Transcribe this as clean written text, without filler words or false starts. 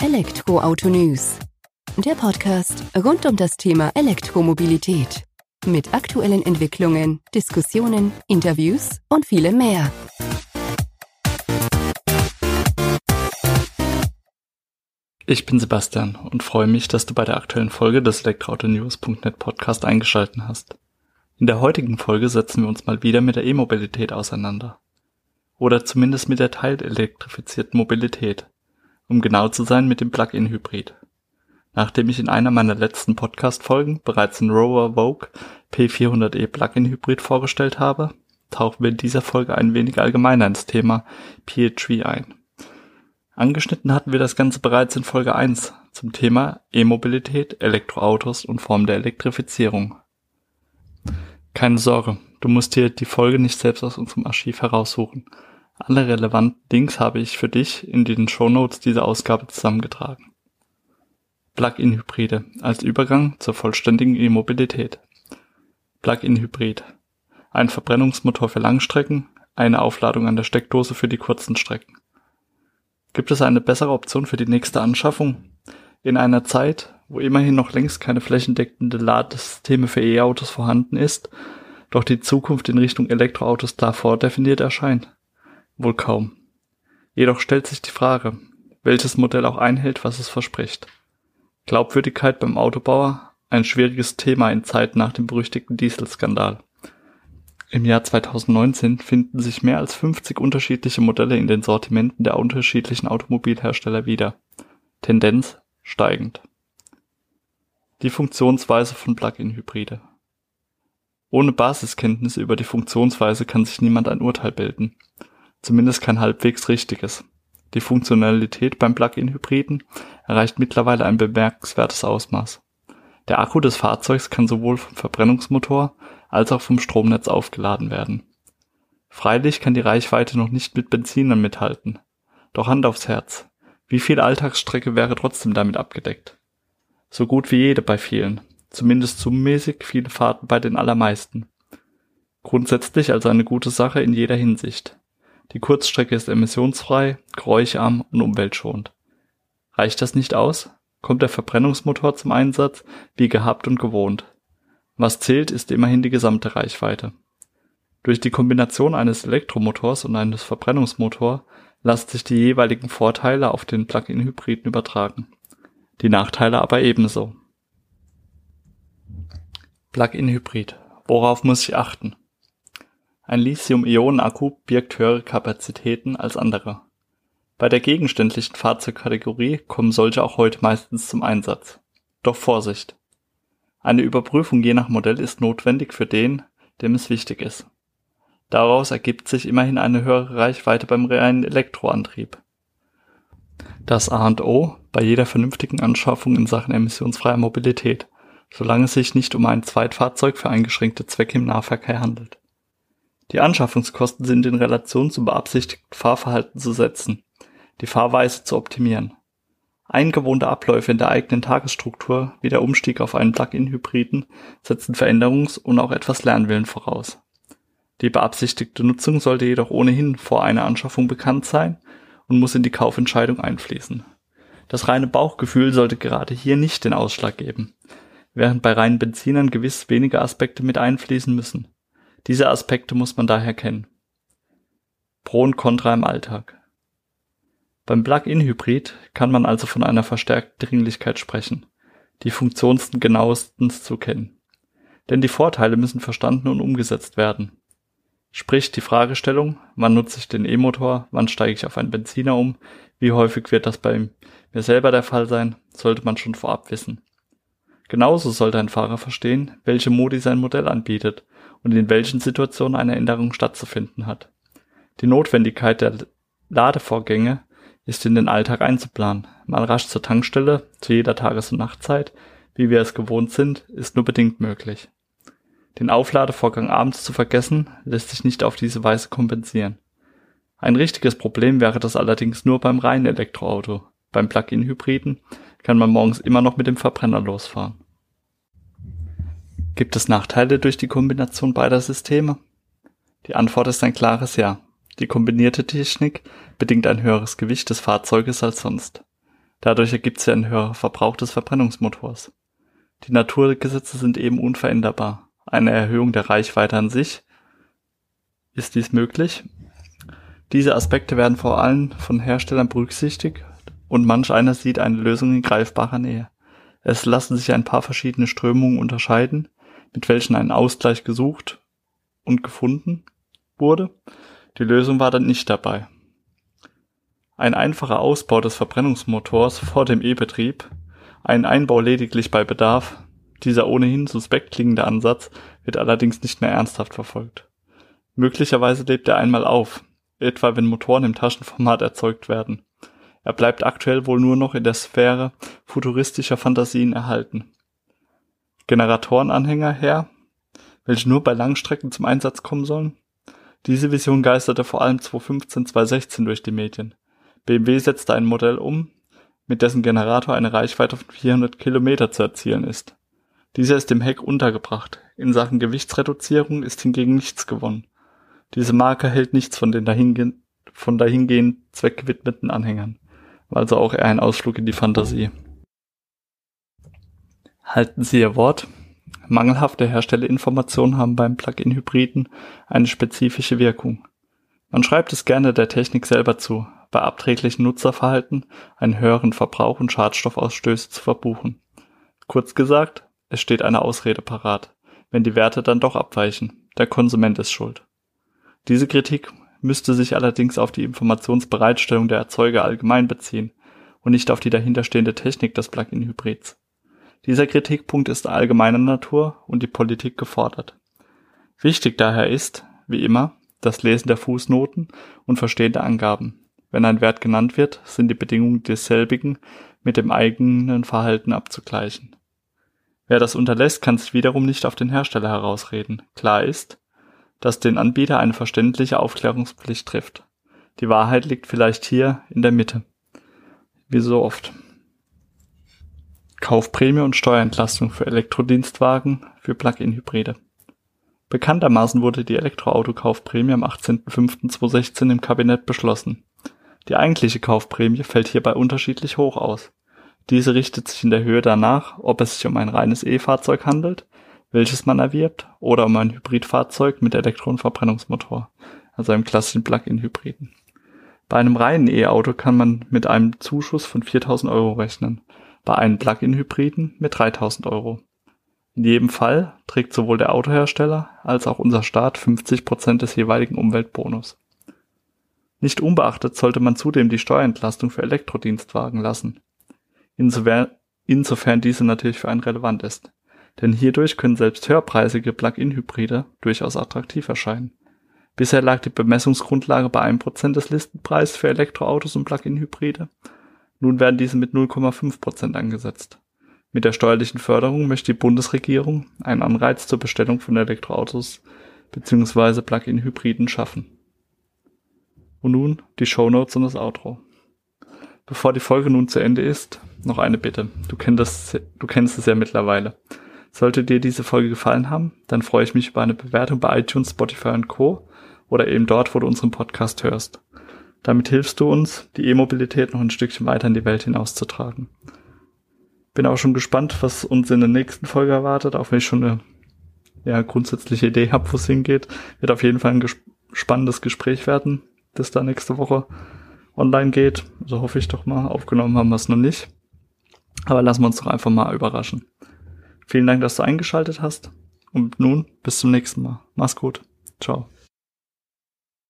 Elektroauto-News, der Podcast rund um das Thema Elektromobilität. Mit aktuellen Entwicklungen, Diskussionen, Interviews und vielem mehr. Ich bin Sebastian und freue mich, dass du bei der aktuellen Folge des Elektroauto-News.net Podcast eingeschaltet hast. In der heutigen Folge setzen wir uns mal wieder mit der E-Mobilität auseinander. Oder zumindest mit der teilelektrifizierten Mobilität. Um genau zu sein, mit dem Plug-in-Hybrid. Nachdem ich in einer meiner letzten Podcast-Folgen bereits den Rover Vogue P400e Plug-in-Hybrid vorgestellt habe, tauchen wir in dieser Folge ein wenig allgemeiner ins Thema PHEV ein. Angeschnitten hatten wir das Ganze bereits in Folge 1 zum Thema E-Mobilität, Elektroautos und Form der Elektrifizierung. Keine Sorge, du musst dir die Folge nicht selbst aus unserem Archiv heraussuchen. Alle relevanten Links habe ich für dich in den Shownotes dieser Ausgabe zusammengetragen. Plug-in-Hybride als Übergang zur vollständigen E-Mobilität. Plug-in-Hybrid. Ein Verbrennungsmotor für Langstrecken, eine Aufladung an der Steckdose für die kurzen Strecken. Gibt es eine bessere Option für die nächste Anschaffung? In einer Zeit, wo immerhin noch längst keine flächendeckende Ladesysteme für E-Autos vorhanden ist, doch die Zukunft in Richtung Elektroautos klar vordefiniert erscheint. Wohl kaum. Jedoch stellt sich die Frage, welches Modell auch einhält, was es verspricht. Glaubwürdigkeit beim Autobauer, ein schwieriges Thema in Zeiten nach dem berüchtigten Dieselskandal. Im Jahr 2019 finden sich mehr als 50 unterschiedliche Modelle in den Sortimenten der unterschiedlichen Automobilhersteller wieder. Tendenz steigend. Die Funktionsweise von Plug-in-Hybride. Ohne Basiskenntnis über die Funktionsweise kann sich niemand ein Urteil bilden. Zumindest kein halbwegs richtiges. Die Funktionalität beim Plug-in-Hybriden erreicht mittlerweile ein bemerkenswertes Ausmaß. Der Akku des Fahrzeugs kann sowohl vom Verbrennungsmotor als auch vom Stromnetz aufgeladen werden. Freilich kann die Reichweite noch nicht mit Benzinern mithalten. Doch Hand aufs Herz, wie viel Alltagsstrecke wäre trotzdem damit abgedeckt? So gut wie jede bei vielen, zumindest zummäßig viele Fahrten bei den allermeisten. Grundsätzlich also eine gute Sache in jeder Hinsicht. Die Kurzstrecke ist emissionsfrei, geräuscharm und umweltschonend. Reicht das nicht aus? Kommt der Verbrennungsmotor zum Einsatz, wie gehabt und gewohnt. Was zählt, ist immerhin die gesamte Reichweite. Durch die Kombination eines Elektromotors und eines Verbrennungsmotors lassen sich die jeweiligen Vorteile auf den Plug-in-Hybriden übertragen. Die Nachteile aber ebenso. Plug-in-Hybrid. Worauf muss ich achten? Ein Lithium-Ionen-Akku birgt höhere Kapazitäten als andere. Bei der gegenständlichen Fahrzeugkategorie kommen solche auch heute meistens zum Einsatz. Doch Vorsicht! Eine Überprüfung je nach Modell ist notwendig für den, dem es wichtig ist. Daraus ergibt sich immerhin eine höhere Reichweite beim reinen Elektroantrieb. Das A und O bei jeder vernünftigen Anschaffung in Sachen emissionsfreier Mobilität, solange es sich nicht um ein Zweitfahrzeug für eingeschränkte Zwecke im Nahverkehr handelt. Die Anschaffungskosten sind in Relation zum beabsichtigten Fahrverhalten zu setzen, die Fahrweise zu optimieren. Eingewohnte Abläufe in der eigenen Tagesstruktur, wie der Umstieg auf einen Plug-in-Hybriden, setzen Veränderungs- und auch etwas Lernwillen voraus. Die beabsichtigte Nutzung sollte jedoch ohnehin vor einer Anschaffung bekannt sein und muss in die Kaufentscheidung einfließen. Das reine Bauchgefühl sollte gerade hier nicht den Ausschlag geben, während bei reinen Benzinern gewiss wenige Aspekte mit einfließen müssen. Diese Aspekte muss man daher kennen. Pro und Contra im Alltag. Beim Plug-in-Hybrid kann man also von einer verstärkten Dringlichkeit sprechen, die Funktionen genauestens zu kennen. Denn die Vorteile müssen verstanden und umgesetzt werden. Sprich die Fragestellung, wann nutze ich den E-Motor, wann steige ich auf einen Benziner um, wie häufig wird das bei mir selber der Fall sein, sollte man schon vorab wissen. Genauso sollte ein Fahrer verstehen, welche Modi sein Modell anbietet und in welchen Situationen eine Änderung stattzufinden hat. Die Notwendigkeit der Ladevorgänge ist in den Alltag einzuplanen. Mal rasch zur Tankstelle, zu jeder Tages- und Nachtzeit, wie wir es gewohnt sind, ist nur bedingt möglich. Den Aufladevorgang abends zu vergessen, lässt sich nicht auf diese Weise kompensieren. Ein richtiges Problem wäre das allerdings nur beim reinen Elektroauto. Beim Plug-in-Hybriden kann man morgens immer noch mit dem Verbrenner losfahren. Gibt es Nachteile durch die Kombination beider Systeme? Die Antwort ist ein klares Ja. Die kombinierte Technik bedingt ein höheres Gewicht des Fahrzeuges als sonst. Dadurch ergibt sich ein höherer Verbrauch des Verbrennungsmotors. Die Naturgesetze sind eben unveränderbar. Eine Erhöhung der Reichweite an sich, ist dies möglich? Diese Aspekte werden vor allem von Herstellern berücksichtigt und manch einer sieht eine Lösung in greifbarer Nähe. Es lassen sich ein paar verschiedene Strömungen unterscheiden, mit welchen ein Ausgleich gesucht und gefunden wurde. Die Lösung war dann nicht dabei. Ein einfacher Ausbau des Verbrennungsmotors vor dem E-Betrieb, ein Einbau lediglich bei Bedarf, dieser ohnehin suspekt klingende Ansatz wird allerdings nicht mehr ernsthaft verfolgt. Möglicherweise lebt er einmal auf, etwa wenn Motoren im Taschenformat erzeugt werden. Er bleibt aktuell wohl nur noch in der Sphäre futuristischer Fantasien erhalten. Generatorenanhänger her, welche nur bei Langstrecken zum Einsatz kommen sollen? Diese Vision geisterte vor allem 2015, 2016 durch die Medien. BMW setzte ein Modell um, mit dessen Generator eine Reichweite von 400 Kilometer zu erzielen ist. Dieser ist im Heck untergebracht. In Sachen Gewichtsreduzierung ist hingegen nichts gewonnen. Diese Marke hält nichts von den dahingehend zweckgewidmeten Anhängern. Also auch eher ein Ausflug in die Fantasie. Halten Sie Ihr Wort? Mangelhafte Herstellerinformationen haben beim Plug-in-Hybriden eine spezifische Wirkung. Man schreibt es gerne der Technik selber zu, bei abträglichem Nutzerverhalten einen höheren Verbrauch und Schadstoffausstöße zu verbuchen. Kurz gesagt, es steht eine Ausrede parat, wenn die Werte dann doch abweichen. Der Konsument ist schuld. Diese Kritik müsste sich allerdings auf die Informationsbereitstellung der Erzeuger allgemein beziehen und nicht auf die dahinterstehende Technik des Plug-in-Hybrids. Dieser Kritikpunkt ist allgemeiner Natur und die Politik gefordert. Wichtig daher ist, wie immer, das Lesen der Fußnoten und Verstehen der Angaben. Wenn ein Wert genannt wird, sind die Bedingungen desselbigen mit dem eigenen Verhalten abzugleichen. Wer das unterlässt, kann es wiederum nicht auf den Hersteller herausreden. Klar ist, dass den Anbieter eine verständliche Aufklärungspflicht trifft. Die Wahrheit liegt vielleicht hier in der Mitte. Wie so oft. Kaufprämie und Steuerentlastung für Elektrodienstwagen für Plug-in-Hybride. Bekanntermaßen wurde die Elektroauto-Kaufprämie am 18.05.2016 im Kabinett beschlossen. Die eigentliche Kaufprämie fällt hierbei unterschiedlich hoch aus. Diese richtet sich in der Höhe danach, ob es sich um ein reines E-Fahrzeug handelt, welches man erwirbt, oder um ein Hybridfahrzeug mit Elektro- und Verbrennungsmotor, also einem klassischen Plug-in-Hybriden. Bei einem reinen E-Auto kann man mit einem Zuschuss von 4.000 € rechnen, bei einem Plug-in-Hybriden mit 3.000 €. In jedem Fall trägt sowohl der Autohersteller als auch unser Staat 50% des jeweiligen Umweltbonus. Nicht unbeachtet sollte man zudem die Steuerentlastung für Elektrodienstwagen lassen, insofern diese natürlich für einen relevant ist. Denn hierdurch können selbst höherpreisige Plug-in-Hybride durchaus attraktiv erscheinen. Bisher lag die Bemessungsgrundlage bei 1% des Listenpreises für Elektroautos und Plug-in-Hybride. Nun werden diese mit 0,5% angesetzt. Mit der steuerlichen Förderung möchte die Bundesregierung einen Anreiz zur Bestellung von Elektroautos bzw. Plug-in-Hybriden schaffen. Und nun die Shownotes und das Outro. Bevor die Folge nun zu Ende ist, noch eine Bitte. Du kennst es ja mittlerweile. Sollte dir diese Folge gefallen haben, dann freue ich mich über eine Bewertung bei iTunes, Spotify und Co. oder eben dort, wo du unseren Podcast hörst. Damit hilfst du uns, die E-Mobilität noch ein Stückchen weiter in die Welt hinauszutragen. Bin auch schon gespannt, was uns in der nächsten Folge erwartet, auch wenn ich schon eine grundsätzliche Idee habe, wo es hingeht. Wird auf jeden Fall ein spannendes Gespräch werden, das da nächste Woche online geht. So hoffe ich doch mal. Aufgenommen haben wir es noch nicht. Aber lassen wir uns doch einfach mal überraschen. Vielen Dank, dass du eingeschaltet hast. Und nun bis zum nächsten Mal. Mach's gut. Ciao.